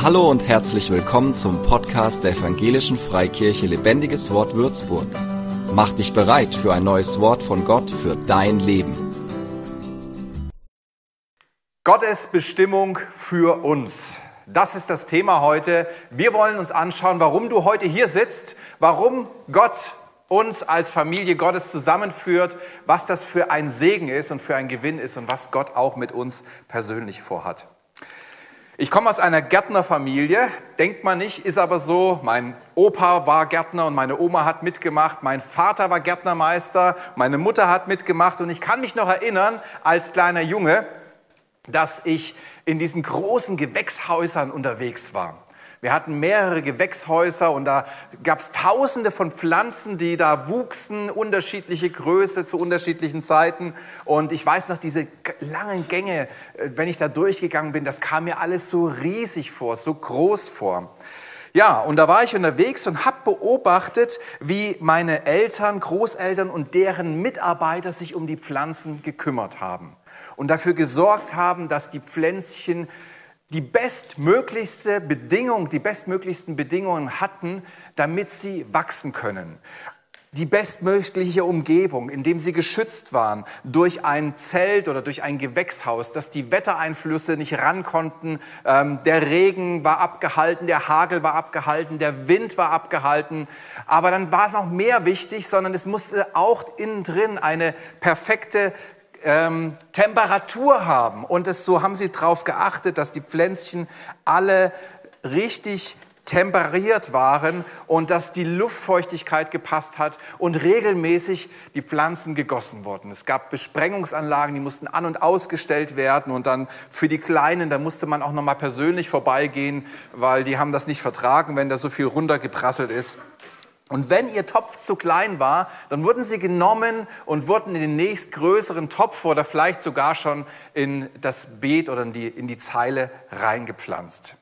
Hallo und herzlich willkommen zum Podcast der Evangelischen Freikirche Lebendiges Wort Würzburg. Mach dich bereit für ein neues Wort von Gott für dein Leben. Gottes Bestimmung für uns. Das ist das Thema heute. Wir wollen uns anschauen, warum du heute hier sitzt, warum Gott uns als Familie Gottes zusammenführt, was das für ein Segen ist und für ein Gewinn ist und was Gott auch mit uns persönlich vorhat. Ich komme aus einer Gärtnerfamilie, denkt man nicht, ist aber so. Mein Opa war Gärtner und meine Oma hat mitgemacht, mein Vater war Gärtnermeister, meine Mutter hat mitgemacht und ich kann mich noch erinnern, als kleiner Junge, dass ich in diesen großen Gewächshäusern unterwegs war. Wir hatten mehrere Gewächshäuser und da gab es tausende von Pflanzen, die da wuchsen, unterschiedliche Größe zu unterschiedlichen Zeiten. Und ich weiß noch, diese langen Gänge, wenn ich da durchgegangen bin, das kam mir alles so riesig vor, so groß vor. Ja, und da war ich unterwegs und habe beobachtet, wie meine Eltern, Großeltern und deren Mitarbeiter sich um die Pflanzen gekümmert haben. Und dafür gesorgt haben, dass die Pflänzchen die bestmöglichsten Bedingungen hatten, damit sie wachsen können. Die bestmögliche Umgebung, in dem sie geschützt waren, durch ein Zelt oder durch ein Gewächshaus, dass die Wettereinflüsse nicht ran konnten, der Regen war abgehalten, der Hagel war abgehalten, der Wind war abgehalten. Aber dann war es noch mehr wichtig, sondern es musste auch innen drin eine perfekte Temperatur haben. Und so haben sie darauf geachtet, dass die Pflänzchen alle richtig temperiert waren und dass die Luftfeuchtigkeit gepasst hat und regelmäßig die Pflanzen gegossen wurden. Es gab Besprengungsanlagen, die mussten an- und ausgestellt werden und dann für die Kleinen, da musste man auch nochmal persönlich vorbeigehen, weil die haben das nicht vertragen, wenn da so viel runtergeprasselt ist. Und wenn ihr Topf zu klein war, dann wurden sie genommen und wurden in den nächstgrößeren Topf oder vielleicht sogar schon in das Beet oder in die Zeile reingepflanzt.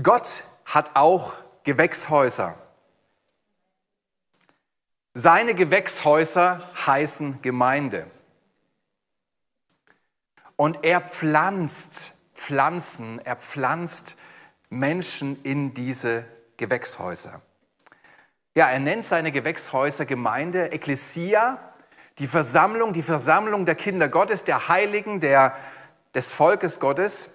Gott hat auch Gewächshäuser. Seine Gewächshäuser heißen Gemeinde. Und er pflanzt Pflanzen, er pflanzt Menschen in diese Gewächshäuser. Ja, er nennt seine Gewächshäuser Gemeinde, Ekklesia, die Versammlung der Kinder Gottes, der Heiligen, des Volkes Gottes.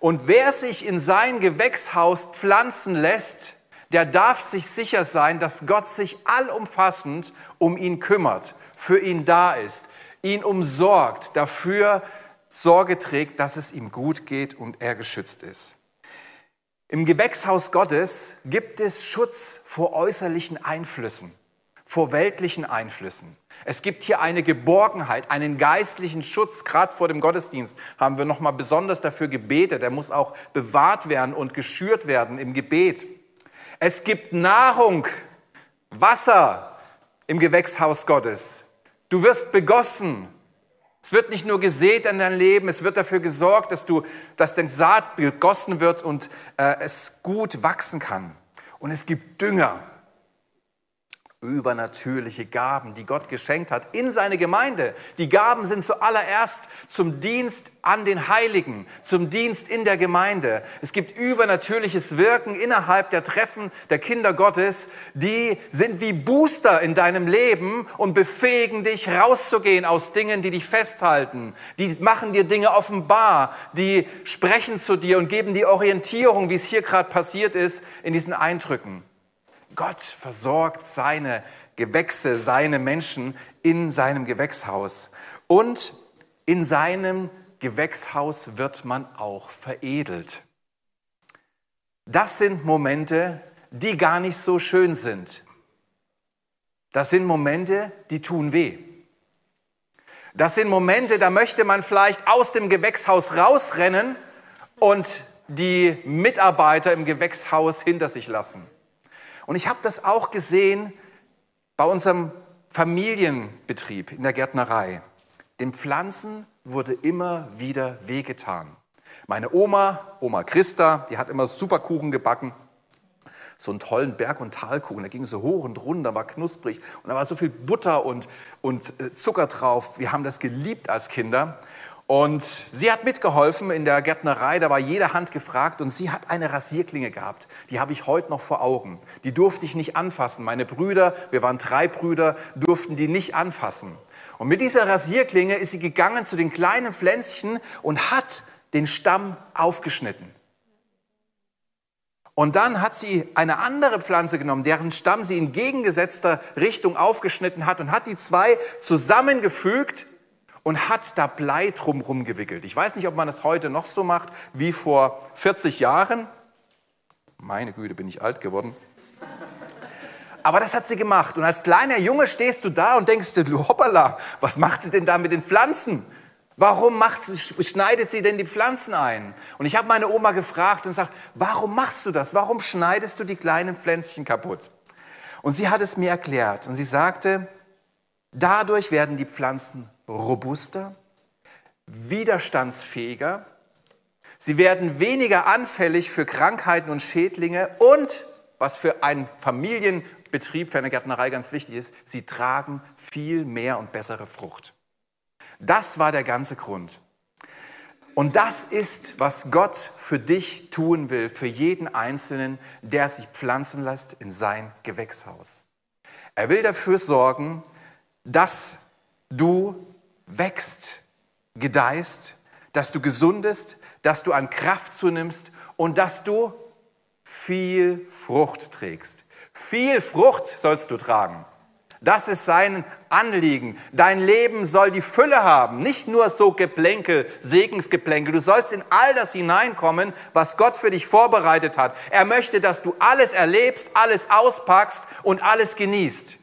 Und wer sich in sein Gewächshaus pflanzen lässt, der darf sich sicher sein, dass Gott sich allumfassend um ihn kümmert, für ihn da ist, ihn umsorgt, dafür Sorge trägt, dass es ihm gut geht und er geschützt ist. Im Gewächshaus Gottes gibt es Schutz vor äußerlichen Einflüssen, vor weltlichen Einflüssen. Es gibt hier eine Geborgenheit, einen geistlichen Schutz, gerade vor dem Gottesdienst haben wir nochmal besonders dafür gebetet. Er muss auch bewahrt werden und geschürt werden im Gebet. Es gibt Nahrung, Wasser im Gewächshaus Gottes. Du wirst begossen. Es wird nicht nur gesät in dein Leben, es wird dafür gesorgt, dass dein Saat gegossen wird und es gut wachsen kann. Und es gibt Dünger, übernatürliche Gaben, die Gott geschenkt hat in seine Gemeinde. Die Gaben sind zuallererst zum Dienst an den Heiligen, zum Dienst in der Gemeinde. Es gibt übernatürliches Wirken innerhalb der Treffen der Kinder Gottes, die sind wie Booster in deinem Leben und befähigen dich rauszugehen aus Dingen, die dich festhalten. Die machen dir Dinge offenbar, die sprechen zu dir und geben dir Orientierung, wie es hier gerade passiert ist, in diesen Eindrücken. Gott versorgt seine Gewächse, seine Menschen in seinem Gewächshaus. Und in seinem Gewächshaus wird man auch veredelt. Das sind Momente, die gar nicht so schön sind. Das sind Momente, die tun weh. Das sind Momente, da möchte man vielleicht aus dem Gewächshaus rausrennen und die Mitarbeiter im Gewächshaus hinter sich lassen. Und ich habe das auch gesehen bei unserem Familienbetrieb in der Gärtnerei. Den Pflanzen wurde immer wieder wehgetan. Meine Oma Christa, die hat immer super Kuchen gebacken. So einen tollen Berg- und Talkuchen, der ging so hoch und runter, war knusprig. Und da war so viel Butter und Zucker drauf. Wir haben das geliebt als Kinder. Und sie hat mitgeholfen in der Gärtnerei, da war jede Hand gefragt und sie hat eine Rasierklinge gehabt. Die habe ich heute noch vor Augen. Die durfte ich nicht anfassen. Meine Brüder, wir waren 3 Brüder, durften die nicht anfassen. Und mit dieser Rasierklinge ist sie gegangen zu den kleinen Pflänzchen und hat den Stamm aufgeschnitten. Und dann hat sie eine andere Pflanze genommen, deren Stamm sie in gegengesetzter Richtung aufgeschnitten hat und hat die 2 zusammengefügt und hat da Blei drumherum gewickelt. Ich weiß nicht, ob man das heute noch so macht wie vor 40 Jahren. Meine Güte, bin ich alt geworden. Aber das hat sie gemacht. Und als kleiner Junge stehst du da und denkst dir, hoppala, was macht sie denn da mit den Pflanzen? Warum schneidet sie denn die Pflanzen ein? Und ich habe meine Oma gefragt und gesagt, warum machst du das? Warum schneidest du die kleinen Pflänzchen kaputt? Und sie hat es mir erklärt. Und sie sagte, dadurch werden die Pflanzen robuster, widerstandsfähiger. Sie werden weniger anfällig für Krankheiten und Schädlinge. Und, was für einen Familienbetrieb, für eine Gärtnerei ganz wichtig ist, sie tragen viel mehr und bessere Frucht. Das war der ganze Grund. Und das ist, was Gott für dich tun will, für jeden Einzelnen, der sich pflanzen lässt in sein Gewächshaus. Er will dafür sorgen, dass du wächst, gedeihst, dass du gesundest, dass du an Kraft zunimmst und dass du viel Frucht trägst. Viel Frucht sollst du tragen. Das ist sein Anliegen. Dein Leben soll die Fülle haben, nicht nur so Geplänkel, Segensgeplänkel. Du sollst in all das hineinkommen, was Gott für dich vorbereitet hat. Er möchte, dass du alles erlebst, alles auspackst und alles genießt.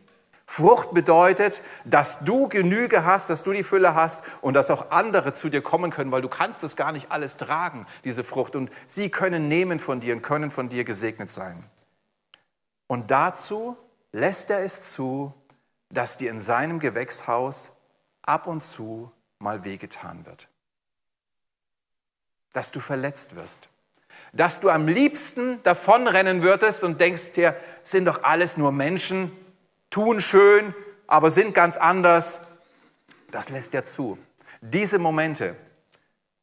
Frucht bedeutet, dass du Genüge hast, dass du die Fülle hast und dass auch andere zu dir kommen können, weil du kannst das gar nicht alles tragen, diese Frucht. Und sie können nehmen von dir und können von dir gesegnet sein. Und dazu lässt er es zu, dass dir in seinem Gewächshaus ab und zu mal wehgetan wird. Dass du verletzt wirst. Dass du am liebsten davonrennen würdest und denkst dir, sind doch alles nur Menschen, tun schön, aber sind ganz anders. Das lässt er zu. Diese Momente,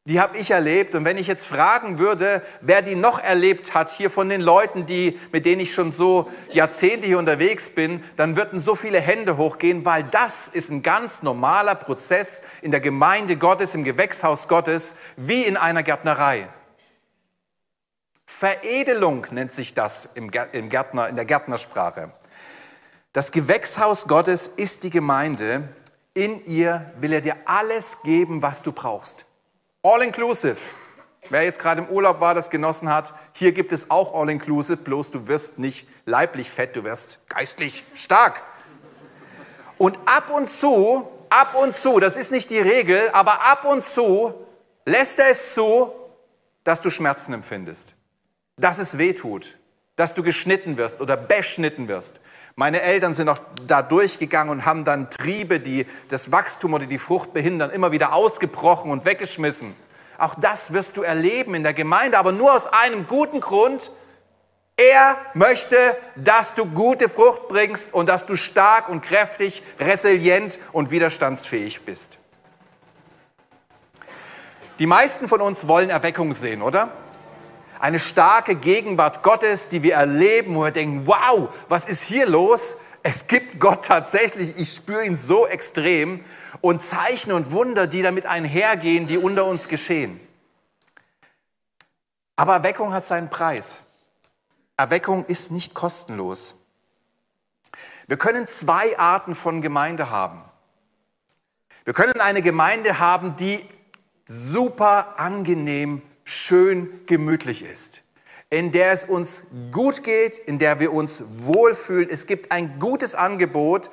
die habe ich erlebt. Und wenn ich jetzt fragen würde, wer die noch erlebt hat, hier von den Leuten, mit denen ich schon so Jahrzehnte hier unterwegs bin, dann würden so viele Hände hochgehen, weil das ist ein ganz normaler Prozess in der Gemeinde Gottes, im Gewächshaus Gottes, wie in einer Gärtnerei. Veredelung nennt sich das in der Gärtnersprache. Das Gewächshaus Gottes ist die Gemeinde. In ihr will er dir alles geben, was du brauchst. All-inclusive. Wer jetzt gerade im Urlaub war, das genossen hat, hier gibt es auch All-inclusive, bloß du wirst nicht leiblich fett, du wirst geistlich stark. Und ab und zu, das ist nicht die Regel, aber ab und zu lässt er es zu, dass du Schmerzen empfindest, dass es weh tut, dass du geschnitten wirst oder beschnitten wirst. Meine Eltern sind auch da durchgegangen und haben dann Triebe, die das Wachstum oder die Frucht behindern, immer wieder ausgebrochen und weggeschmissen. Auch das wirst du erleben in der Gemeinde, aber nur aus einem guten Grund. Er möchte, dass du gute Frucht bringst und dass du stark und kräftig, resilient und widerstandsfähig bist. Die meisten von uns wollen Erweckung sehen, oder? Eine starke Gegenwart Gottes, die wir erleben, wo wir denken, wow, was ist hier los? Es gibt Gott tatsächlich, ich spüre ihn so extrem. Und Zeichen und Wunder, die damit einhergehen, die unter uns geschehen. Aber Erweckung hat seinen Preis. Erweckung ist nicht kostenlos. Wir können 2 Arten von Gemeinde haben. Wir können eine Gemeinde haben, die super angenehm ist, schön gemütlich ist, in der es uns gut geht, in der wir uns wohlfühlen. Es gibt ein gutes Angebot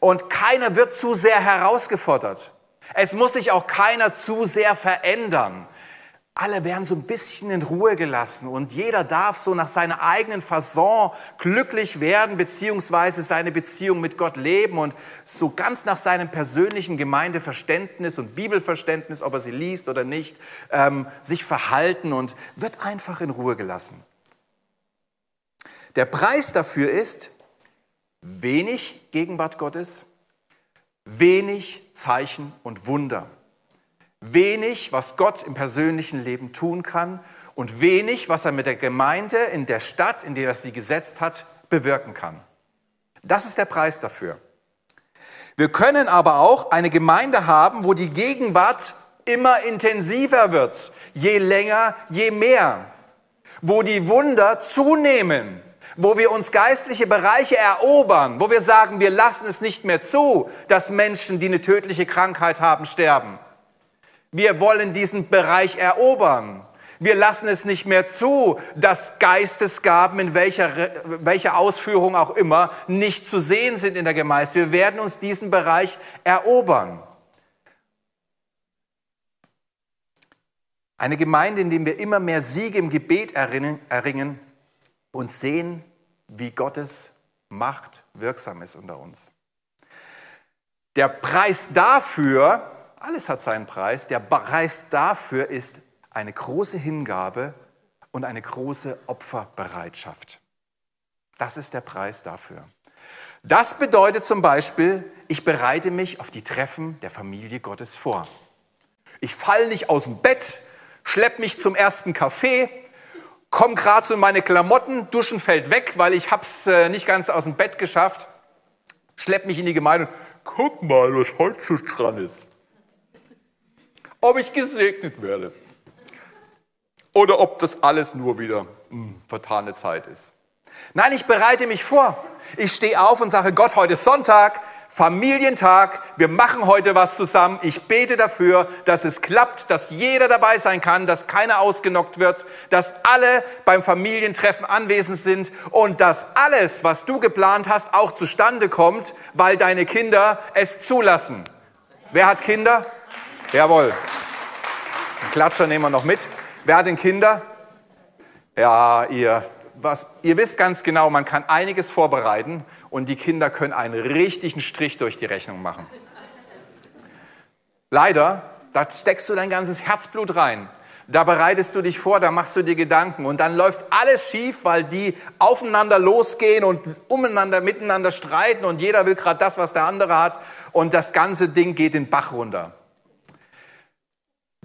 und keiner wird zu sehr herausgefordert. Es muss sich auch keiner zu sehr verändern. Alle werden so ein bisschen in Ruhe gelassen und jeder darf so nach seiner eigenen Fasson glücklich werden beziehungsweise seine Beziehung mit Gott leben und so ganz nach seinem persönlichen Gemeindeverständnis und Bibelverständnis, ob er sie liest oder nicht, sich verhalten und wird einfach in Ruhe gelassen. Der Preis dafür ist wenig Gegenwart Gottes, wenig Zeichen und Wunder. Wenig, was Gott im persönlichen Leben tun kann und wenig, was er mit der Gemeinde in der Stadt, in der er sie gesetzt hat, bewirken kann. Das ist der Preis dafür. Wir können aber auch eine Gemeinde haben, wo die Gegenwart immer intensiver wird, je länger, je mehr, wo die Wunder zunehmen, wo wir uns geistliche Bereiche erobern, wo wir sagen, wir lassen es nicht mehr zu, dass Menschen, die eine tödliche Krankheit haben, sterben. Wir wollen diesen Bereich erobern. Wir lassen es nicht mehr zu, dass Geistesgaben in welcher Ausführung auch immer nicht zu sehen sind in der Gemeinde. Wir werden uns diesen Bereich erobern. Eine Gemeinde, in der wir immer mehr Siege im Gebet erringen und sehen, wie Gottes Macht wirksam ist unter uns. Der Preis dafür, alles hat seinen Preis, der Preis dafür ist eine große Hingabe und eine große Opferbereitschaft. Das ist der Preis dafür. Das bedeutet zum Beispiel, ich bereite mich auf die Treffen der Familie Gottes vor. Ich falle nicht aus dem Bett, schleppe mich zum ersten Kaffee, komme gerade so in meine Klamotten, Duschen fällt weg, weil ich hab's nicht ganz aus dem Bett geschafft, schleppe mich in die Gemeinde und guck mal, was heute so dran ist. Ob ich gesegnet werde. Oder ob das alles nur wieder vertane Zeit ist. Nein, ich bereite mich vor. Ich stehe auf und sage, Gott, heute ist Sonntag, Familientag, wir machen heute was zusammen. Ich bete dafür, dass es klappt, dass jeder dabei sein kann, dass keiner ausgenockt wird, dass alle beim Familientreffen anwesend sind und dass alles, was du geplant hast, auch zustande kommt, weil deine Kinder es zulassen. Wer hat Kinder? Jawohl. Den Klatscher nehmen wir noch mit. Wer hat denn Kinder? Ja, ihr wisst ganz genau, man kann einiges vorbereiten und die Kinder können einen richtigen Strich durch die Rechnung machen. Leider, da steckst du dein ganzes Herzblut rein. Da bereitest du dich vor, da machst du dir Gedanken und dann läuft alles schief, weil die aufeinander losgehen und miteinander streiten und jeder will gerade das, was der andere hat und das ganze Ding geht in den Bach runter.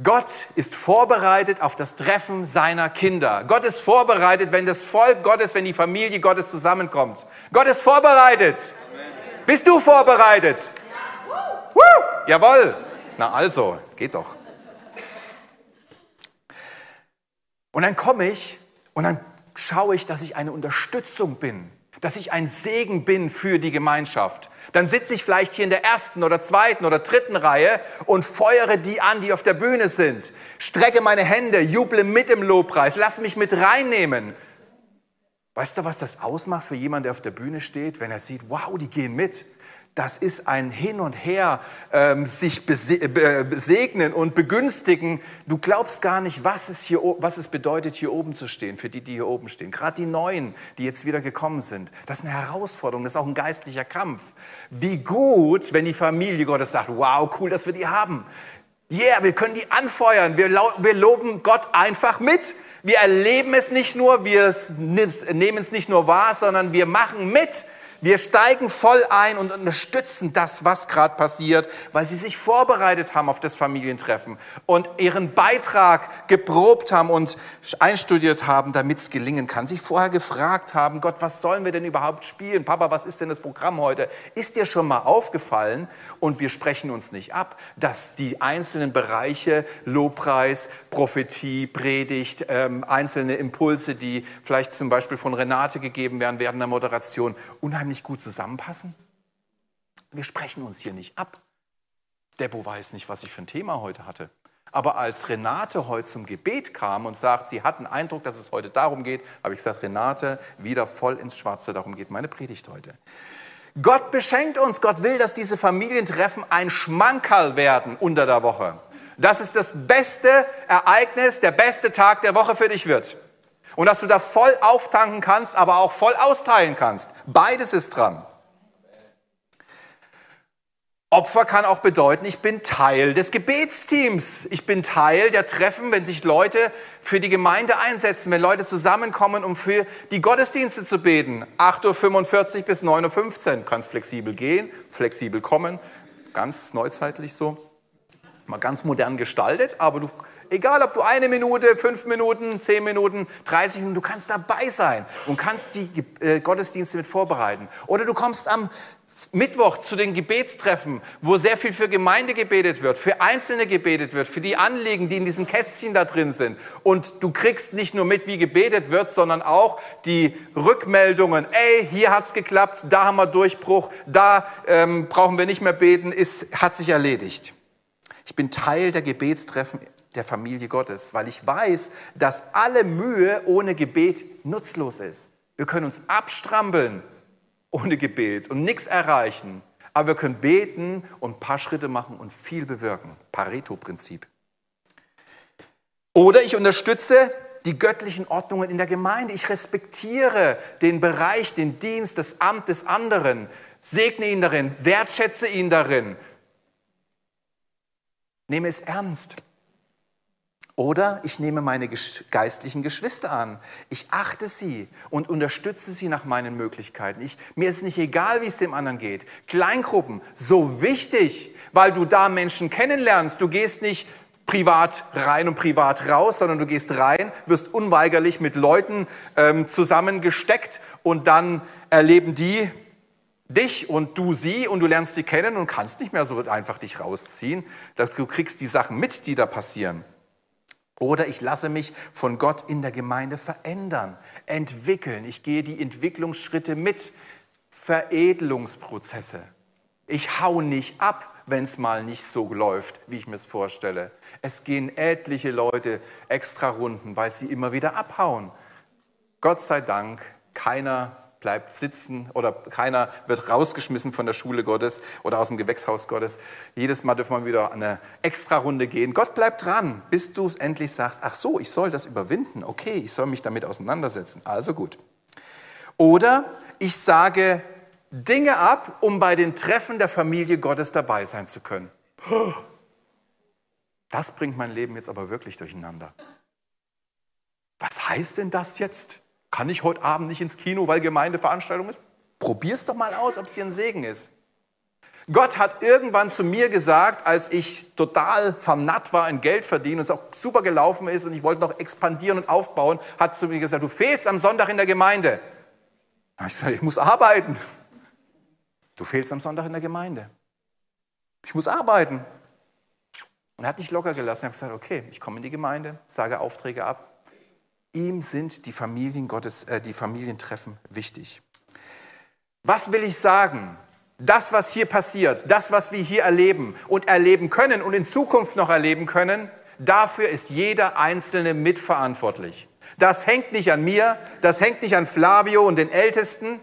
Gott ist vorbereitet auf das Treffen seiner Kinder. Gott ist vorbereitet, wenn das Volk Gottes, wenn die Familie Gottes zusammenkommt. Gott ist vorbereitet. Amen. Bist du vorbereitet? Ja. Woo. Jawohl. Na also, geht doch. Und dann komme ich und dann schaue ich, dass ich eine Unterstützung bin, dass ich ein Segen bin für die Gemeinschaft. Dann sitze ich vielleicht hier in der ersten oder zweiten oder dritten Reihe und feuere die an, die auf der Bühne sind. Strecke meine Hände, juble mit im Lobpreis, lass mich mit reinnehmen. Weißt du, was das ausmacht für jemanden, der auf der Bühne steht, wenn er sieht, wow, die gehen mit. Das ist ein Hin und Her, sich besegnen und begünstigen. Du glaubst gar nicht, was es bedeutet, hier oben zu stehen, für die, die hier oben stehen. Gerade die Neuen, die jetzt wieder gekommen sind. Das ist eine Herausforderung, das ist auch ein geistlicher Kampf. Wie gut, wenn die Familie Gottes sagt, wow, cool, dass wir die haben. Yeah, wir können die anfeuern, wir loben Gott einfach mit. Wir erleben es nicht nur, wir nehmen es nicht nur wahr, sondern wir machen mit. Wir steigen voll ein und unterstützen das, was gerade passiert, weil sie sich vorbereitet haben auf das Familientreffen und ihren Beitrag geprobt haben und einstudiert haben, damit es gelingen kann. Sich vorher gefragt haben, Gott, was sollen wir denn überhaupt spielen? Papa, was ist denn das Programm heute? Ist dir schon mal aufgefallen? Und wir sprechen uns nicht ab, dass die einzelnen Bereiche, Lobpreis, Prophetie, Predigt, einzelne Impulse, die vielleicht zum Beispiel von Renate gegeben werden während der Moderation, unheimlich gut zusammenpassen? Wir sprechen uns hier nicht ab. Debo weiß nicht, was ich für ein Thema heute hatte. Aber als Renate heute zum Gebet kam und sagt, sie hat einen Eindruck, dass es heute darum geht, habe ich gesagt, Renate, wieder voll ins Schwarze, darum geht meine Predigt heute. Gott beschenkt uns, Gott will, dass diese Familientreffen ein Schmankerl werden unter der Woche. Dass es das beste Ereignis, der beste Tag der Woche für dich wird. Und dass du da voll auftanken kannst, aber auch voll austeilen kannst. Beides ist dran. Opfer kann auch bedeuten, ich bin Teil des Gebetsteams. Ich bin Teil der Treffen, wenn sich Leute für die Gemeinde einsetzen, wenn Leute zusammenkommen, um für die Gottesdienste zu beten. 8.45 Uhr bis 9.15 Uhr. Kannst flexibel gehen, flexibel kommen. Ganz neuzeitlich so. Mal ganz modern gestaltet, aber du, egal ob du 1 Minute, 5 Minuten, 10 Minuten, 30 Minuten, du kannst dabei sein und kannst die Gottesdienste mit vorbereiten. Oder du kommst am Mittwoch zu den Gebetstreffen, wo sehr viel für Gemeinde gebetet wird, für Einzelne gebetet wird, für die Anliegen, die in diesen Kästchen da drin sind. Und du kriegst nicht nur mit, wie gebetet wird, sondern auch die Rückmeldungen. Ey, hier hat's geklappt, da haben wir Durchbruch, da brauchen wir nicht mehr beten, hat sich erledigt. Ich bin Teil der Gebetstreffen der Familie Gottes, weil ich weiß, dass alle Mühe ohne Gebet nutzlos ist. Wir können uns abstrampeln ohne Gebet und nichts erreichen. Aber wir können beten und ein paar Schritte machen und viel bewirken. Pareto-Prinzip. Oder ich unterstütze die göttlichen Ordnungen in der Gemeinde. Ich respektiere den Bereich, den Dienst, das Amt des anderen. Segne ihn darin, wertschätze ihn darin. Nehme es ernst. Oder ich nehme meine geistlichen Geschwister an. Ich achte sie und unterstütze sie nach meinen Möglichkeiten. Mir ist nicht egal, wie es dem anderen geht. Kleingruppen, so wichtig, weil du da Menschen kennenlernst. Du gehst nicht privat rein und privat raus, sondern du gehst rein, wirst unweigerlich mit Leuten zusammengesteckt und dann erleben die dich und du sie und du lernst sie kennen und kannst nicht mehr so einfach dich rausziehen. Du kriegst die Sachen mit, die da passieren. Oder ich lasse mich von Gott in der Gemeinde verändern, entwickeln. Ich gehe die Entwicklungsschritte mit, Veredelungsprozesse. Ich hau nicht ab, wenn es mal nicht so läuft, wie ich mir es vorstelle. Es gehen etliche Leute extra Runden, weil sie immer wieder abhauen. Gott sei Dank, keiner bleibt sitzen oder keiner wird rausgeschmissen von der Schule Gottes oder aus dem Gewächshaus Gottes. Jedes Mal dürfen wir wieder eine Extrarunde gehen. Gott bleibt dran, bis du es endlich sagst, ach so, ich soll das überwinden. Okay, ich soll mich damit auseinandersetzen. Also gut. Oder ich sage Dinge ab, um bei den Treffen der Familie Gottes dabei sein zu können. Das bringt mein Leben jetzt aber wirklich durcheinander. Was heißt denn das jetzt? Kann ich heute Abend nicht ins Kino, weil Gemeindeveranstaltung ist? Probier's doch mal aus, ob es dir ein Segen ist. Gott hat irgendwann zu mir gesagt, als ich total vernarrt war in Geld verdienen und es auch super gelaufen ist und ich wollte noch expandieren und aufbauen, hat zu mir gesagt, du fehlst am Sonntag in der Gemeinde. Da habe ich gesagt, ich muss arbeiten. Du fehlst am Sonntag in der Gemeinde. Ich muss arbeiten. Und er hat nicht locker gelassen. Er hat gesagt, okay, ich komme in die Gemeinde, sage Aufträge ab. Ihm sind die die Familientreffen wichtig. Was will ich sagen? Das, was hier passiert, das, was wir hier erleben und erleben können und in Zukunft noch erleben können, dafür ist jeder Einzelne mitverantwortlich. Das hängt nicht an mir, das hängt nicht an Flavio und den Ältesten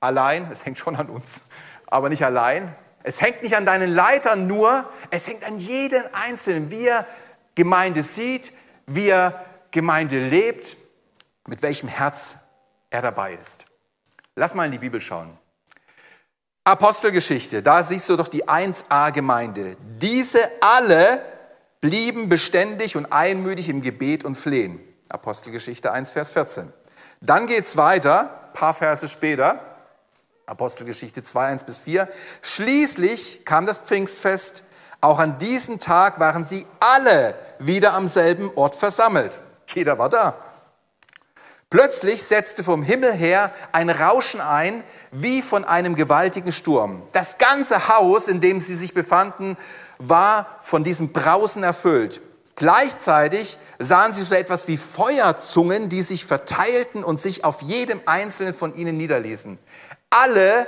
allein, es hängt schon an uns, aber nicht allein. Es hängt nicht an deinen Leitern nur, es hängt an jeden Einzelnen. Wie er Gemeinde sieht, wie er Gemeinde lebt, mit welchem Herz er dabei ist. Lass mal in die Bibel schauen. Apostelgeschichte, da siehst du doch die 1a-Gemeinde. Diese alle blieben beständig und einmütig im Gebet und Flehen. Apostelgeschichte 1, Vers 14. Dann geht es weiter, ein paar Verse später, Apostelgeschichte 2, 1 bis 4. Schließlich kam das Pfingstfest. Auch an diesem Tag waren sie alle wieder am selben Ort versammelt. Jeder war da. Plötzlich setzte vom Himmel her ein Rauschen ein, wie von einem gewaltigen Sturm. Das ganze Haus, in dem sie sich befanden, war von diesem Brausen erfüllt. Gleichzeitig sahen sie so etwas wie Feuerzungen, die sich verteilten und sich auf jedem Einzelnen von ihnen niederließen. Alle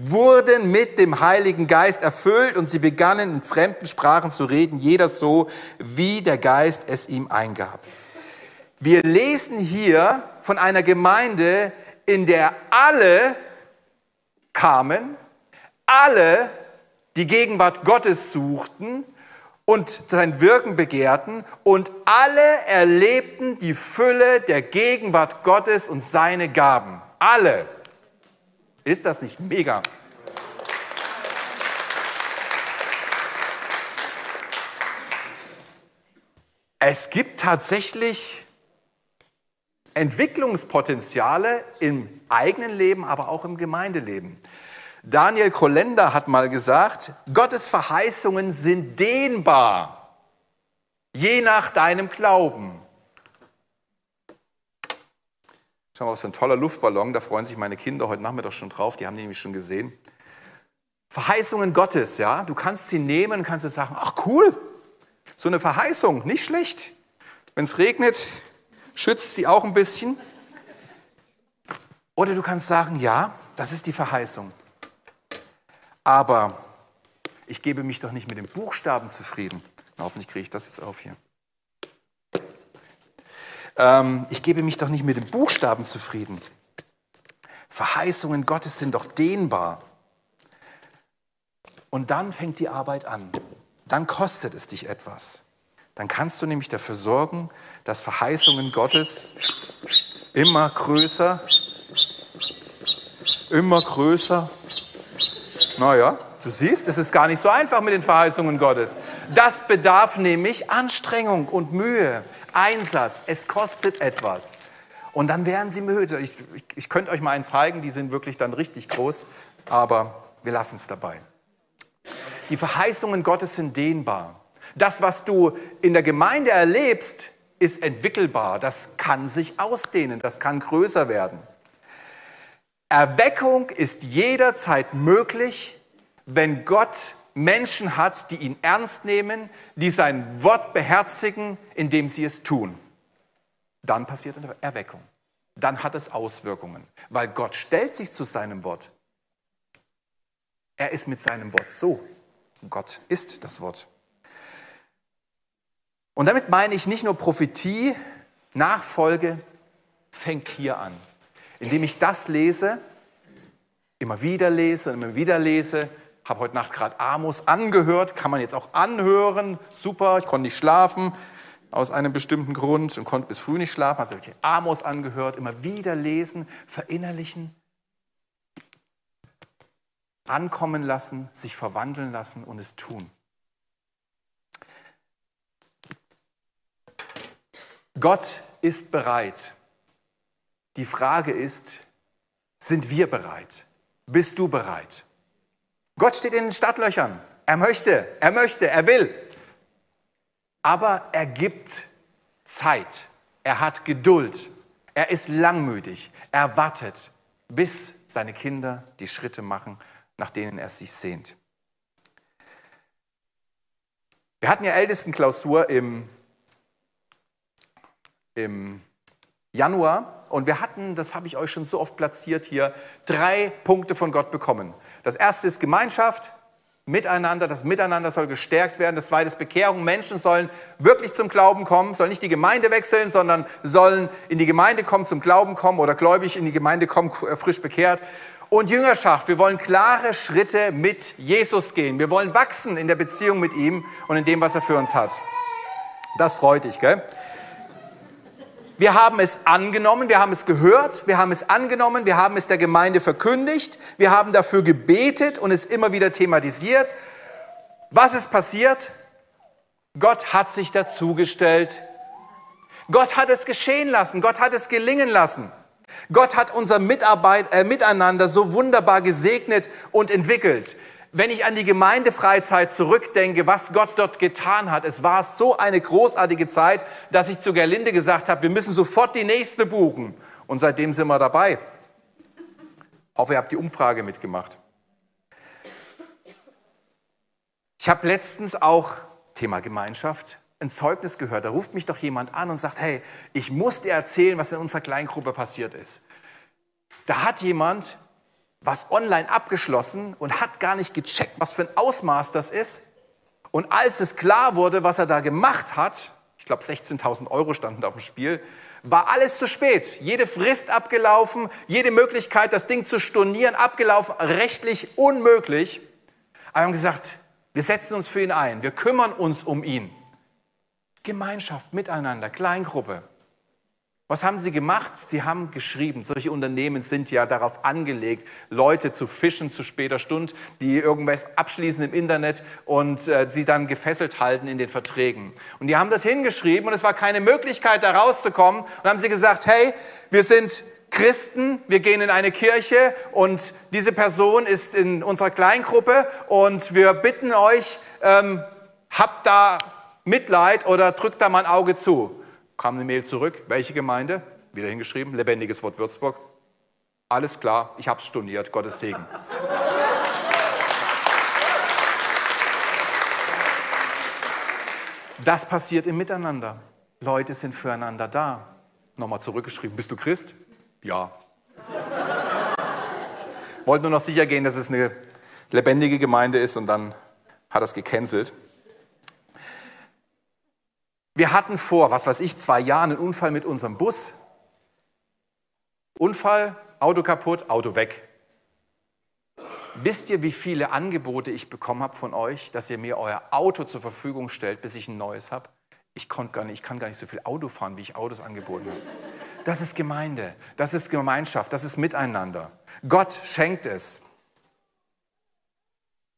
wurden mit dem Heiligen Geist erfüllt und sie begannen in fremden Sprachen zu reden, jeder so, wie der Geist es ihm eingab. Wir lesen hier von einer Gemeinde, in der alle kamen, alle die Gegenwart Gottes suchten und sein Wirken begehrten und alle erlebten die Fülle der Gegenwart Gottes und seine Gaben. Alle. Ist das nicht mega? Es gibt tatsächlich Entwicklungspotenziale im eigenen Leben, aber auch im Gemeindeleben. Daniel Kolenda hat mal gesagt, Gottes Verheißungen sind dehnbar, je nach deinem Glauben. Schau mal, was für ein toller Luftballon, da freuen sich meine Kinder heute Nachmittag schon drauf, die haben die nämlich schon gesehen. Verheißungen Gottes, ja, du kannst sie nehmen, kannst du sagen, ach cool, so eine Verheißung, nicht schlecht. Wenn es regnet, schützt sie auch ein bisschen. Oder du kannst sagen, ja, das ist die Verheißung. Aber ich gebe mich doch nicht mit dem Buchstaben zufrieden. Na, hoffentlich kriege ich das jetzt auf hier. Ich gebe mich doch nicht mit dem Buchstaben zufrieden. Verheißungen Gottes sind doch dehnbar. Und dann fängt die Arbeit an. Dann kostet es dich etwas. Dann kannst du nämlich dafür sorgen, dass Verheißungen Gottes immer größer. Naja, du siehst, es ist gar nicht so einfach mit den Verheißungen Gottes. Das bedarf nämlich Anstrengung und Mühe, Einsatz. Es kostet etwas. Und dann werden sie müde. Ich könnte euch mal einen zeigen, die sind wirklich dann richtig groß. Aber wir lassen es dabei. Die Verheißungen Gottes sind dehnbar. Das, was du in der Gemeinde erlebst, ist entwickelbar. Das kann sich ausdehnen, das kann größer werden. Erweckung ist jederzeit möglich, wenn Gott Menschen hat, die ihn ernst nehmen, die sein Wort beherzigen, indem sie es tun. Dann passiert eine Erweckung. Dann hat es Auswirkungen, weil Gott stellt sich zu seinem Wort. Er ist mit seinem Wort so. Gott ist das Wort. Und damit meine ich nicht nur Prophetie, Nachfolge fängt hier an. Indem ich das lese, immer wieder lese und immer wieder lese, habe heute Nacht gerade Amos angehört, kann man jetzt auch anhören, super, ich konnte nicht schlafen aus einem bestimmten Grund und konnte bis früh nicht schlafen, also habe ich Amos angehört, immer wieder lesen, verinnerlichen, ankommen lassen, sich verwandeln lassen und es tun. Gott ist bereit. Die Frage ist, sind wir bereit? Bist du bereit? Gott steht in den Startlöchern. Er möchte, er will. Aber er gibt Zeit. Er hat Geduld. Er ist langmütig. Er wartet, bis seine Kinder die Schritte machen, nach denen er sich sehnt. Wir hatten ja Ältestenklausur im Januar und wir hatten, das habe ich euch schon so oft platziert hier, 3 Punkte von Gott bekommen. Das erste ist Gemeinschaft, Miteinander, das Miteinander soll gestärkt werden. Das zweite ist Bekehrung, Menschen sollen wirklich zum Glauben kommen, sollen nicht die Gemeinde wechseln, sondern sollen in die Gemeinde kommen, zum Glauben kommen oder gläubig in die Gemeinde kommen, frisch bekehrt. Und Jüngerschaft, wir wollen klare Schritte mit Jesus gehen. Wir wollen wachsen in der Beziehung mit ihm und in dem, was er für uns hat. Das freut dich, gell? Wir haben es angenommen, wir haben es gehört, wir haben es angenommen, wir haben es der Gemeinde verkündigt, wir haben dafür gebetet und es immer wieder thematisiert. Was ist passiert? Gott hat sich dazugestellt. Gott hat es geschehen lassen, Gott hat es gelingen lassen. Gott hat unser Miteinander so wunderbar gesegnet und entwickelt. Wenn ich an die Gemeindefreizeit zurückdenke, was Gott dort getan hat, es war so eine großartige Zeit, dass ich zu Gerlinde gesagt habe, wir müssen sofort die nächste buchen. Und seitdem sind wir dabei. Ich hoffe, ihr habt die Umfrage mitgemacht. Ich habe letztens auch, Thema Gemeinschaft, ein Zeugnis gehört, da ruft mich doch jemand an und sagt, hey, ich muss dir erzählen, was in unserer Kleingruppe passiert ist. Da hat jemand was online abgeschlossen und hat gar nicht gecheckt, was für ein Ausmaß das ist. Und als es klar wurde, was er da gemacht hat, ich glaube 16.000 € standen auf dem Spiel, war alles zu spät. Jede Frist abgelaufen, jede Möglichkeit, das Ding zu stornieren, abgelaufen, rechtlich unmöglich. Aber wir haben gesagt, wir setzen uns für ihn ein, wir kümmern uns um ihn. Gemeinschaft, Miteinander, Kleingruppe. Was haben sie gemacht? Sie haben geschrieben. Solche Unternehmen sind ja darauf angelegt, Leute zu fischen zu später Stunde, die irgendwas abschließen im Internet und sie dann gefesselt halten in den Verträgen. Und die haben das hingeschrieben und es war keine Möglichkeit, da rauszukommen. Und haben sie gesagt, hey, wir sind Christen, wir gehen in eine Kirche und diese Person ist in unserer Kleingruppe und wir bitten euch, habt da Mitleid oder drückt da mal ein Auge zu. Kam eine Mail zurück, welche Gemeinde? Wieder hingeschrieben, Lebendiges Wort Würzburg. Alles klar, ich hab's storniert, Gottes Segen. Das passiert im Miteinander. Leute sind füreinander da. Nochmal zurückgeschrieben, bist du Christ? Ja. Wollte nur noch sicher gehen, dass es eine lebendige Gemeinde ist und dann hat das gecancelt. Wir hatten vor, 2 Jahren einen Unfall mit unserem Bus. Unfall, Auto kaputt, Auto weg. Wisst ihr, wie viele Angebote ich bekommen habe von euch, dass ihr mir euer Auto zur Verfügung stellt, bis ich ein neues habe? Ich kann gar nicht so viel Auto fahren, wie ich Autos angeboten habe. Das ist Gemeinde, das ist Gemeinschaft, das ist Miteinander. Gott schenkt es.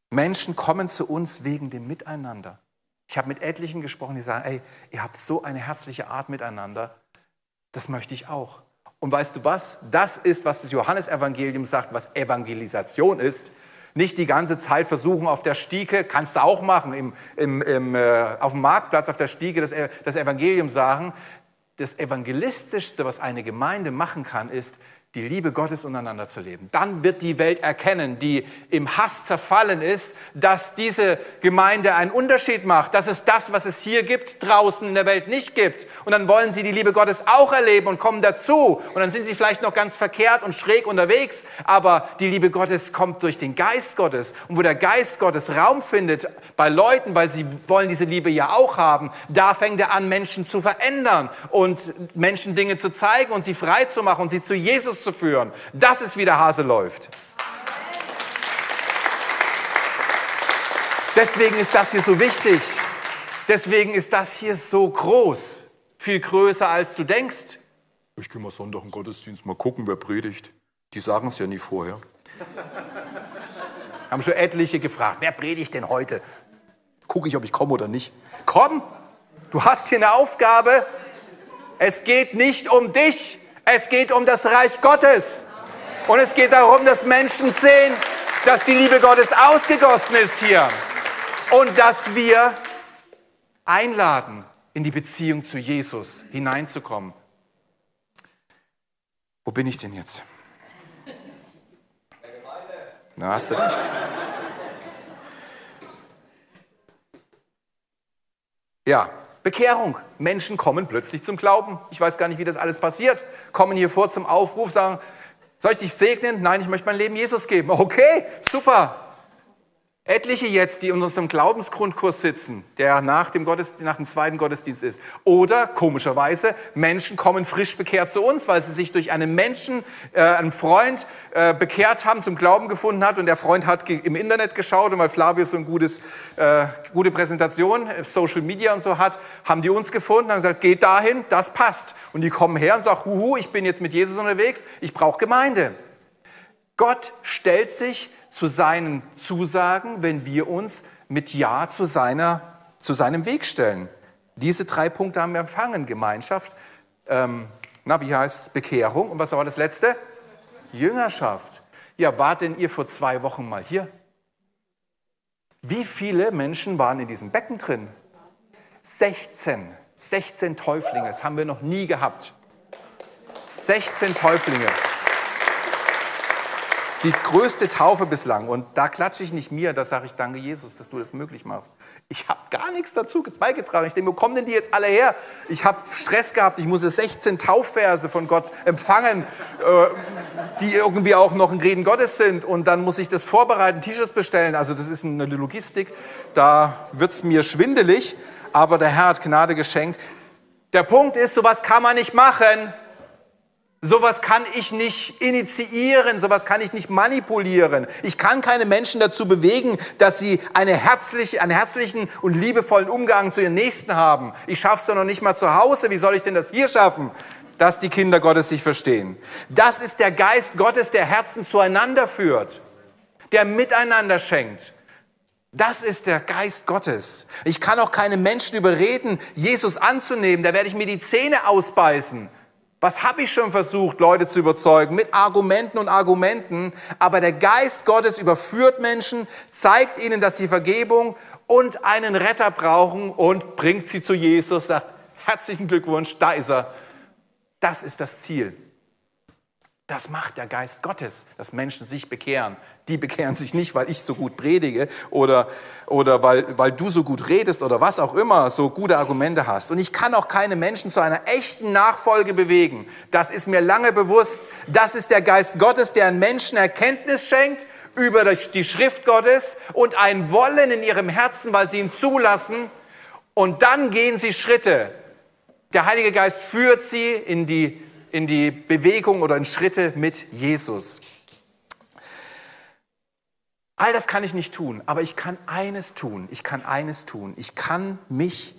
Menschen kommen zu uns wegen dem Miteinander. Ich habe mit etlichen gesprochen, die sagen, ey, ihr habt so eine herzliche Art miteinander, das möchte ich auch. Und weißt du was? Das ist, was das Johannesevangelium sagt, was Evangelisation ist. Nicht die ganze Zeit versuchen auf der Stiege, kannst du auch machen, auf dem Marktplatz auf der Stiege das Evangelium sagen. Das Evangelistischste, was eine Gemeinde machen kann, ist, die Liebe Gottes untereinander zu leben. Dann wird die Welt erkennen, die im Hass zerfallen ist, dass diese Gemeinde einen Unterschied macht. Das ist das, was es hier gibt, draußen in der Welt nicht gibt. Und dann wollen sie die Liebe Gottes auch erleben und kommen dazu. Und dann sind sie vielleicht noch ganz verkehrt und schräg unterwegs. Aber die Liebe Gottes kommt durch den Geist Gottes. Und wo der Geist Gottes Raum findet bei Leuten, weil sie wollen diese Liebe ja auch haben, da fängt er an, Menschen zu verändern und Menschen Dinge zu zeigen und sie frei zu machen und sie zu Jesus zu führen. Das ist, wie der Hase läuft. Deswegen ist das hier so wichtig. Deswegen ist das hier so groß. Viel größer, als du denkst. Ich gehe mal Sonntag im Gottesdienst mal gucken, wer predigt. Die sagen es ja nie vorher. Haben schon etliche gefragt, wer predigt denn heute? Gucke ich, ob ich komme oder nicht. Komm, du hast hier eine Aufgabe. Es geht nicht um dich. Es geht um das Reich Gottes. Und es geht darum, dass Menschen sehen, dass die Liebe Gottes ausgegossen ist hier. Und dass wir einladen, in die Beziehung zu Jesus hineinzukommen. Wo bin ich denn jetzt? Na, hast du recht. Ja. Bekehrung. Menschen kommen plötzlich zum Glauben. Ich weiß gar nicht, wie das alles passiert. Kommen hier vor zum Aufruf, sagen, soll ich dich segnen? Nein, ich möchte mein Leben Jesus geben. Okay, super. Etliche jetzt, die in unserem Glaubensgrundkurs sitzen, der nach dem zweiten Gottesdienst ist. Oder, komischerweise, Menschen kommen frisch bekehrt zu uns, weil sie sich durch einen Menschen, einen Freund bekehrt haben, zum Glauben gefunden hat. Und der Freund hat im Internet geschaut und weil Flavio so eine gute Präsentation, Social Media und so hat, haben die uns gefunden und haben gesagt, geht dahin, das passt. Und die kommen her und sagen, huhu, ich bin jetzt mit Jesus unterwegs, ich brauche Gemeinde. Gott stellt sich zu seinen Zusagen, wenn wir uns mit Ja zu seinem Weg stellen. Diese 3 Punkte haben wir empfangen. Gemeinschaft, Bekehrung. Und was war das letzte? Jüngerschaft. Ja, wart denn ihr vor 2 Wochen mal hier? Wie viele Menschen waren in diesem Becken drin? 16. 16 Täuflinge. Das haben wir noch nie gehabt. 16 Täuflinge. Die größte Taufe bislang. Und da klatsche ich nicht mir, da sage ich, danke Jesus, dass du das möglich machst. Ich habe gar nichts dazu beigetragen. Ich denke, wo kommen denn die jetzt alle her? Ich habe Stress gehabt, ich musste 16 Taufverse von Gott empfangen, die irgendwie auch noch in Reden Gottes sind. Und dann muss ich das vorbereiten, T-Shirts bestellen. Also das ist eine Logistik, da wird es mir schwindelig. Aber der Herr hat Gnade geschenkt. Der Punkt ist, sowas kann man nicht machen. Sowas kann ich nicht initiieren, sowas kann ich nicht manipulieren. Ich kann keine Menschen dazu bewegen, dass sie einen herzlichen und liebevollen Umgang zu ihren Nächsten haben. Ich schaffe es doch noch nicht mal zu Hause. Wie soll ich denn das hier schaffen, dass die Kinder Gottes sich verstehen? Das ist der Geist Gottes, der Herzen zueinander führt, der miteinander schenkt. Das ist der Geist Gottes. Ich kann auch keine Menschen überreden, Jesus anzunehmen. Da werde ich mir die Zähne ausbeißen. Was habe ich schon versucht, Leute zu überzeugen, mit Argumenten und Argumenten, aber der Geist Gottes überführt Menschen, zeigt ihnen, dass sie Vergebung und einen Retter brauchen und bringt sie zu Jesus, sagt, herzlichen Glückwunsch, da ist er. Das ist das Ziel. Das macht der Geist Gottes, dass Menschen sich bekehren. Die bekehren sich nicht, weil ich so gut predige oder weil du so gut redest oder was auch immer, so gute Argumente hast. Und ich kann auch keine Menschen zu einer echten Nachfolge bewegen. Das ist mir lange bewusst. Das ist der Geist Gottes, der an Menschen Erkenntnis schenkt über die Schrift Gottes und ein Wollen in ihrem Herzen, weil sie ihn zulassen. Und dann gehen sie Schritte. Der Heilige Geist führt sie in die Bewegung oder in Schritte mit Jesus. All das kann ich nicht tun, aber ich kann eines tun. Ich kann mich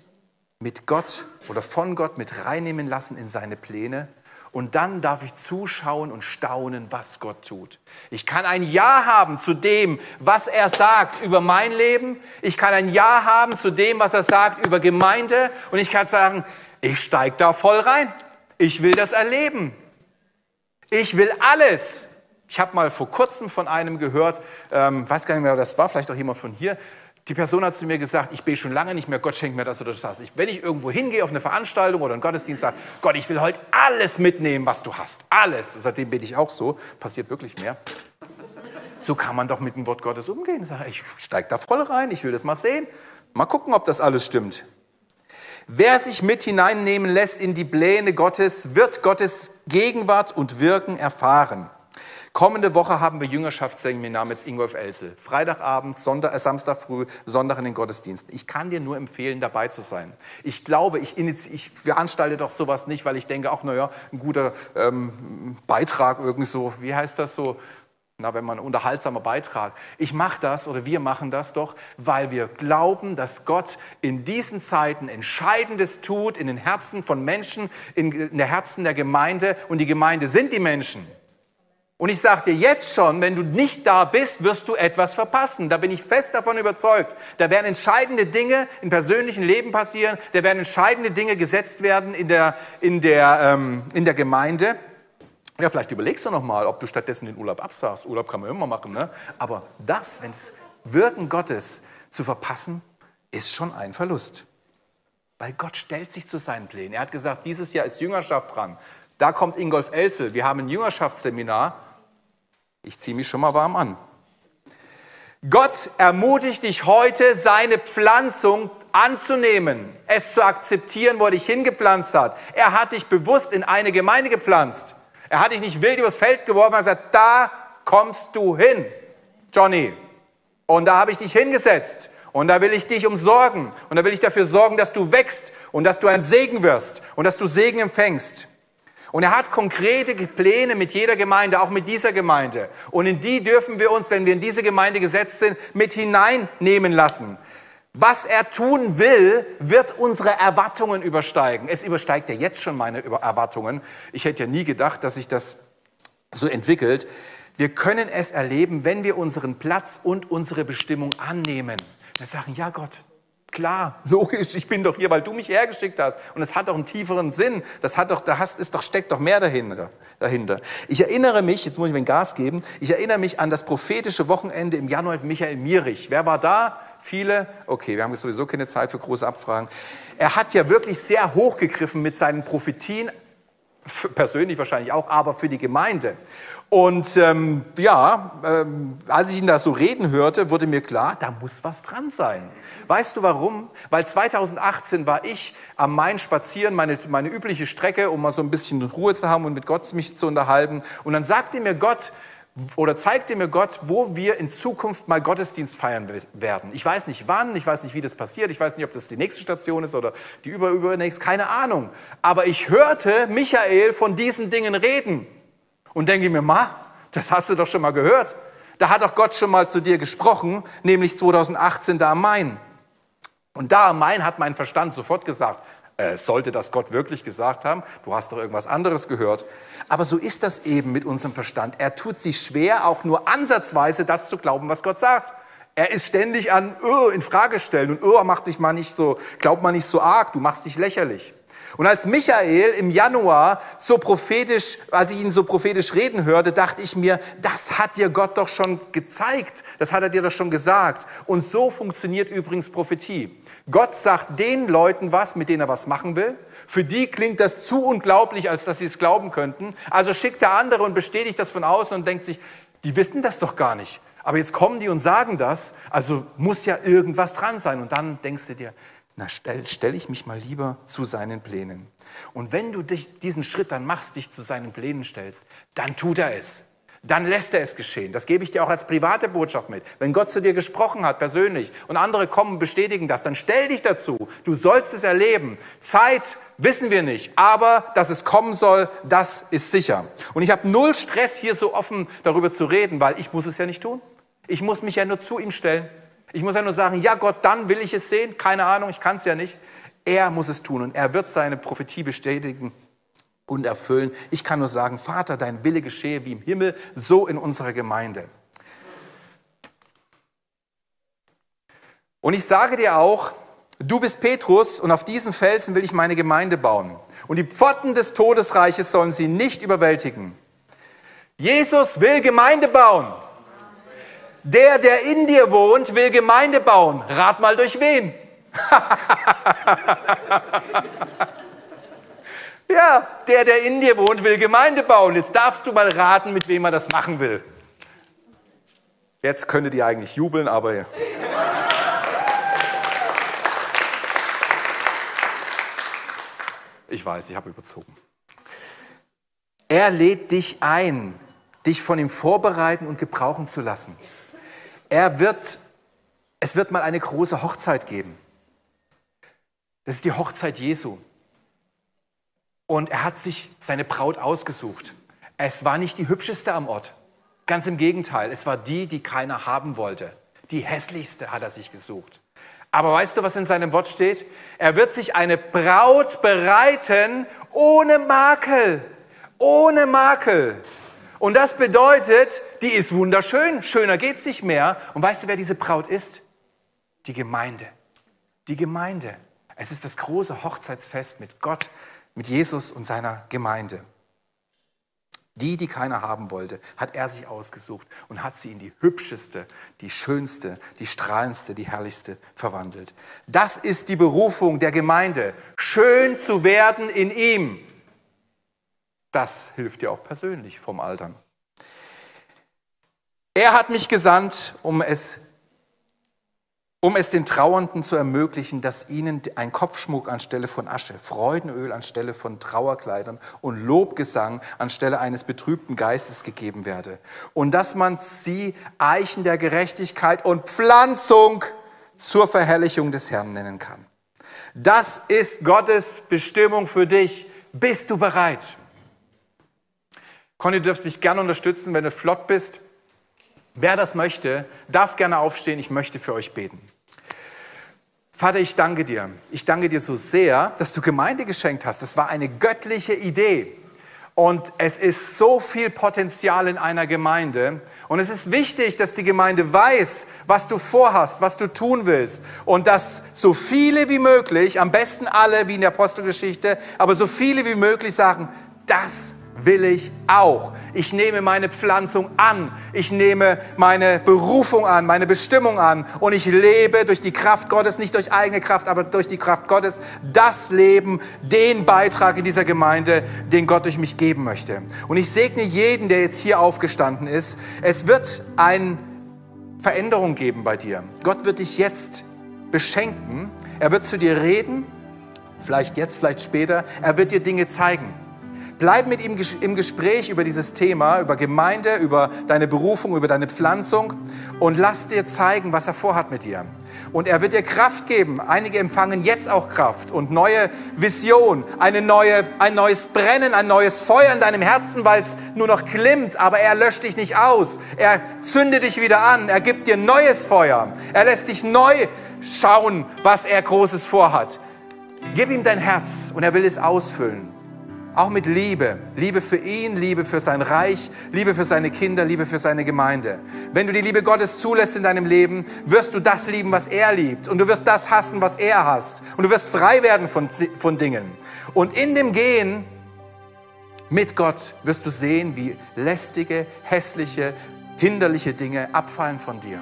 mit Gott oder von Gott mit reinnehmen lassen in seine Pläne und dann darf ich zuschauen und staunen, was Gott tut. Ich kann ein Ja haben zu dem, was er sagt über mein Leben. Ich kann ein Ja haben zu dem, was er sagt über Gemeinde und ich kann sagen, ich steige da voll rein. Ich will das erleben. Ich will alles. Ich habe mal vor kurzem von einem gehört, weiß gar nicht mehr, das war vielleicht auch jemand von hier. Die Person hat zu mir gesagt, ich bete schon lange nicht mehr, Gott schenkt mir das oder das. Wenn ich irgendwo hingehe auf eine Veranstaltung oder einen Gottesdienst, sage Gott, ich will heute alles mitnehmen, was du hast. Alles. Und seitdem bete ich auch so. Passiert wirklich mehr. So kann man doch mit dem Wort Gottes umgehen. Sag, ich steige da voll rein, ich will das mal sehen. Mal gucken, ob das alles stimmt. Wer sich mit hineinnehmen lässt in die Pläne Gottes, wird Gottes Gegenwart und Wirken erfahren. Kommende Woche haben wir Jüngerschaftsseminar mit Ingolf Elze. Freitagabend, Samstag früh, Sonntag in den Gottesdiensten. Ich kann dir nur empfehlen, dabei zu sein. Ich glaube, ich veranstalte doch sowas nicht, weil ich denke, ach naja, ein guter Beitrag irgendwie so, wie heißt das so? Na, wenn man ein unterhaltsamer Beitrag. Ich mache das oder wir machen das doch, weil wir glauben, dass Gott in diesen Zeiten Entscheidendes tut in den Herzen von Menschen, in den Herzen der Gemeinde und die Gemeinde sind die Menschen. Und ich sage dir jetzt schon, wenn du nicht da bist, wirst du etwas verpassen. Da bin ich fest davon überzeugt. Da werden entscheidende Dinge im persönlichen Leben passieren, da werden entscheidende Dinge gesetzt werden in der Gemeinde. Ja, vielleicht überlegst du noch mal, ob du stattdessen den Urlaub absagst. Urlaub kann man immer machen, ne? Aber das, wenn das Wirken Gottes zu verpassen, ist schon ein Verlust. Weil Gott stellt sich zu seinen Plänen. Er hat gesagt, dieses Jahr ist Jüngerschaft dran. Da kommt Ingolf Elzel. Wir haben ein Jüngerschaftsseminar. Ich ziehe mich schon mal warm an. Gott ermutigt dich heute, seine Pflanzung anzunehmen, es zu akzeptieren, wo er dich hingepflanzt hat. Er hat dich bewusst in eine Gemeinde gepflanzt. Er hat dich nicht wild übers Feld geworfen, er hat gesagt, da kommst du hin, Johnny. Und da habe ich dich hingesetzt. Und da will ich dich umsorgen. Und da will ich dafür sorgen, dass du wächst und dass du ein Segen wirst und dass du Segen empfängst. Und er hat konkrete Pläne mit jeder Gemeinde, auch mit dieser Gemeinde. Und in die dürfen wir uns, wenn wir in diese Gemeinde gesetzt sind, mit hineinnehmen lassen. Was er tun will, wird unsere Erwartungen übersteigen. Es übersteigt ja jetzt schon meine Erwartungen. Ich hätte ja nie gedacht, dass sich das so entwickelt. Wir können es erleben, wenn wir unseren Platz und unsere Bestimmung annehmen. Wir sagen, ja Gott, klar, logisch, ich bin doch hier, weil du mich hergeschickt hast. Und es hat doch einen tieferen Sinn. Steckt doch mehr dahinter. Ich erinnere mich, jetzt muss ich mir Gas geben, an das prophetische Wochenende im Januar mit Michael Mierich. Wer war da? Viele, okay, wir haben jetzt sowieso keine Zeit für große Abfragen. Er hat ja wirklich sehr hochgegriffen mit seinen Prophetien, persönlich wahrscheinlich auch, aber für die Gemeinde. Und als ich ihn da so reden hörte, wurde mir klar, da muss was dran sein. Weißt du warum? Weil 2018 war ich am Main spazieren, meine übliche Strecke, um mal so ein bisschen Ruhe zu haben und mit Gott mich zu unterhalten. Und dann sagte mir Gott, oder zeigte mir Gott, wo wir in Zukunft mal Gottesdienst feiern werden. Ich weiß nicht wann, ich weiß nicht, wie das passiert, ich weiß nicht, ob das die nächste Station ist oder die übernächste, keine Ahnung. Aber ich hörte Michael von diesen Dingen reden und denke mir, das hast du doch schon mal gehört. Da hat doch Gott schon mal zu dir gesprochen, nämlich 2018 da am Main. Und da am Main hat mein Verstand sofort gesagt, sollte das Gott wirklich gesagt haben? Du hast doch irgendwas anderes gehört. Aber so ist das eben mit unserem Verstand. Er tut sich schwer, auch nur ansatzweise das zu glauben, was Gott sagt. Er ist ständig an in Frage stellen und mach dich mal nicht so, glaub mal nicht so arg, du machst dich lächerlich. Und als Michael im Januar als ich ihn so prophetisch reden hörte, dachte ich mir, das hat dir Gott doch schon gezeigt, das hat er dir doch schon gesagt. Und so funktioniert übrigens Prophetie. Gott sagt den Leuten was, mit denen er was machen will. Für die klingt das zu unglaublich, als dass sie es glauben könnten. Also schickt er andere und bestätigt das von außen und denkt sich, die wissen das doch gar nicht. Aber jetzt kommen die und sagen das, also muss ja irgendwas dran sein. Und dann denkst du dir, na, stell ich mich mal lieber zu seinen Plänen. Und wenn du diesen Schritt dann machst, dich zu seinen Plänen stellst, dann tut er es. Dann lässt er es geschehen. Das gebe ich dir auch als private Botschaft mit. Wenn Gott zu dir gesprochen hat, persönlich, und andere kommen und bestätigen das, dann stell dich dazu. Du sollst es erleben. Zeit wissen wir nicht, aber dass es kommen soll, das ist sicher. Und ich habe null Stress, hier so offen darüber zu reden, weil ich muss es ja nicht tun. Ich muss mich ja nur zu ihm stellen. Ich muss ja nur sagen, ja Gott, dann will ich es sehen. Keine Ahnung, ich kann es ja nicht. Er muss es tun und er wird seine Prophetie bestätigen und erfüllen. Ich kann nur sagen, Vater, dein Wille geschehe wie im Himmel, so in unserer Gemeinde. Und ich sage dir auch, du bist Petrus und auf diesem Felsen will ich meine Gemeinde bauen. Und die Pforten des Todesreiches sollen sie nicht überwältigen. Jesus will Gemeinde bauen. Der, der in dir wohnt, will Gemeinde bauen. Rat mal durch wen? Ja, der, der in dir wohnt, will Gemeinde bauen. Jetzt darfst du mal raten, mit wem er das machen will. Jetzt könntet ihr eigentlich jubeln, aber... Ich weiß, ich habe überzogen. Er lädt dich ein, dich von ihm vorbereiten und gebrauchen zu lassen. Es wird mal eine große Hochzeit geben. Das ist die Hochzeit Jesu. Und er hat sich seine Braut ausgesucht. Es war nicht die hübscheste am Ort. Ganz im Gegenteil, es war die keiner haben wollte. Die hässlichste hat er sich gesucht. Aber weißt du, was in seinem Wort steht? Er wird sich eine Braut bereiten ohne Makel. Ohne Makel. Und das bedeutet, die ist wunderschön. Schöner geht's nicht mehr. Und weißt du, wer diese Braut ist? Die Gemeinde. Die Gemeinde. Es ist das große Hochzeitsfest mit Gott, mit Jesus und seiner Gemeinde. Die keiner haben wollte, hat er sich ausgesucht und hat sie in die hübscheste, die schönste, die strahlendste, die herrlichste verwandelt. Das ist die Berufung der Gemeinde, schön zu werden in ihm. Das hilft dir auch persönlich vom Altern. Er hat mich gesandt, um es den Trauernden zu ermöglichen, dass ihnen ein Kopfschmuck anstelle von Asche, Freudenöl anstelle von Trauerkleidern und Lobgesang anstelle eines betrübten Geistes gegeben werde. Und dass man sie Eichen der Gerechtigkeit und Pflanzung zur Verherrlichung des Herrn nennen kann. Das ist Gottes Bestimmung für dich. Bist du bereit? Conny, du darfst mich gerne unterstützen, wenn du flott bist. Wer das möchte, darf gerne aufstehen. Ich möchte für euch beten. Vater, ich danke dir. Ich danke dir so sehr, dass du Gemeinde geschenkt hast. Das war eine göttliche Idee. Und es ist so viel Potenzial in einer Gemeinde. Und es ist wichtig, dass die Gemeinde weiß, was du vorhast, was du tun willst. Und dass so viele wie möglich, am besten alle, wie in der Apostelgeschichte, aber so viele wie möglich sagen, das will ich auch. Ich nehme meine Pflanzung an. Ich nehme meine Berufung an, meine Bestimmung an. Und ich lebe durch die Kraft Gottes, nicht durch eigene Kraft, aber durch die Kraft Gottes, das Leben, den Beitrag in dieser Gemeinde, den Gott durch mich geben möchte. Und ich segne jeden, der jetzt hier aufgestanden ist. Es wird eine Veränderung geben bei dir. Gott wird dich jetzt beschenken. Er wird zu dir reden. Vielleicht jetzt, vielleicht später. Er wird dir Dinge zeigen. Bleib mit ihm im Gespräch über dieses Thema, über Gemeinde, über deine Berufung, über deine Pflanzung und lass dir zeigen, was er vorhat mit dir. Und er wird dir Kraft geben. Einige empfangen jetzt auch Kraft und neue Vision, ein neues Brennen, ein neues Feuer in deinem Herzen, weil es nur noch glimmt, aber er löscht dich nicht aus. Er zündet dich wieder an, er gibt dir neues Feuer. Er lässt dich neu schauen, was er Großes vorhat. Gib ihm dein Herz und er will es ausfüllen. Auch mit Liebe. Liebe für ihn, Liebe für sein Reich, Liebe für seine Kinder, Liebe für seine Gemeinde. Wenn du die Liebe Gottes zulässt in deinem Leben, wirst du das lieben, was er liebt. Und du wirst das hassen, was er hasst. Und du wirst frei werden von Dingen. Und in dem Gehen mit Gott wirst du sehen, wie lästige, hässliche, hinderliche Dinge abfallen von dir.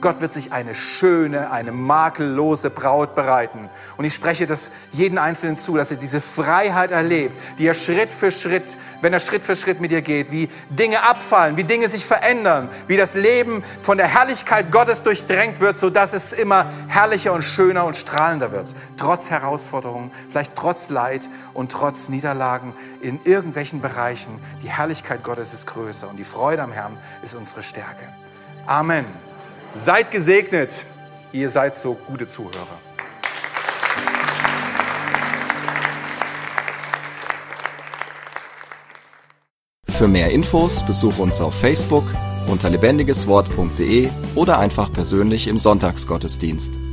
Gott wird sich eine schöne, eine makellose Braut bereiten. Und ich spreche das jeden Einzelnen zu, dass er diese Freiheit erlebt, die er Schritt für Schritt, wenn er Schritt für Schritt mit dir geht, wie Dinge abfallen, wie Dinge sich verändern, wie das Leben von der Herrlichkeit Gottes durchdrängt wird, sodass es immer herrlicher und schöner und strahlender wird. Trotz Herausforderungen, vielleicht trotz Leid und trotz Niederlagen in irgendwelchen Bereichen. Die Herrlichkeit Gottes ist größer und die Freude am Herrn ist unsere Stärke. Amen. Seid gesegnet, ihr seid so gute Zuhörer. Für mehr Infos besuche uns auf Facebook unter lebendigeswort.de oder einfach persönlich im Sonntagsgottesdienst.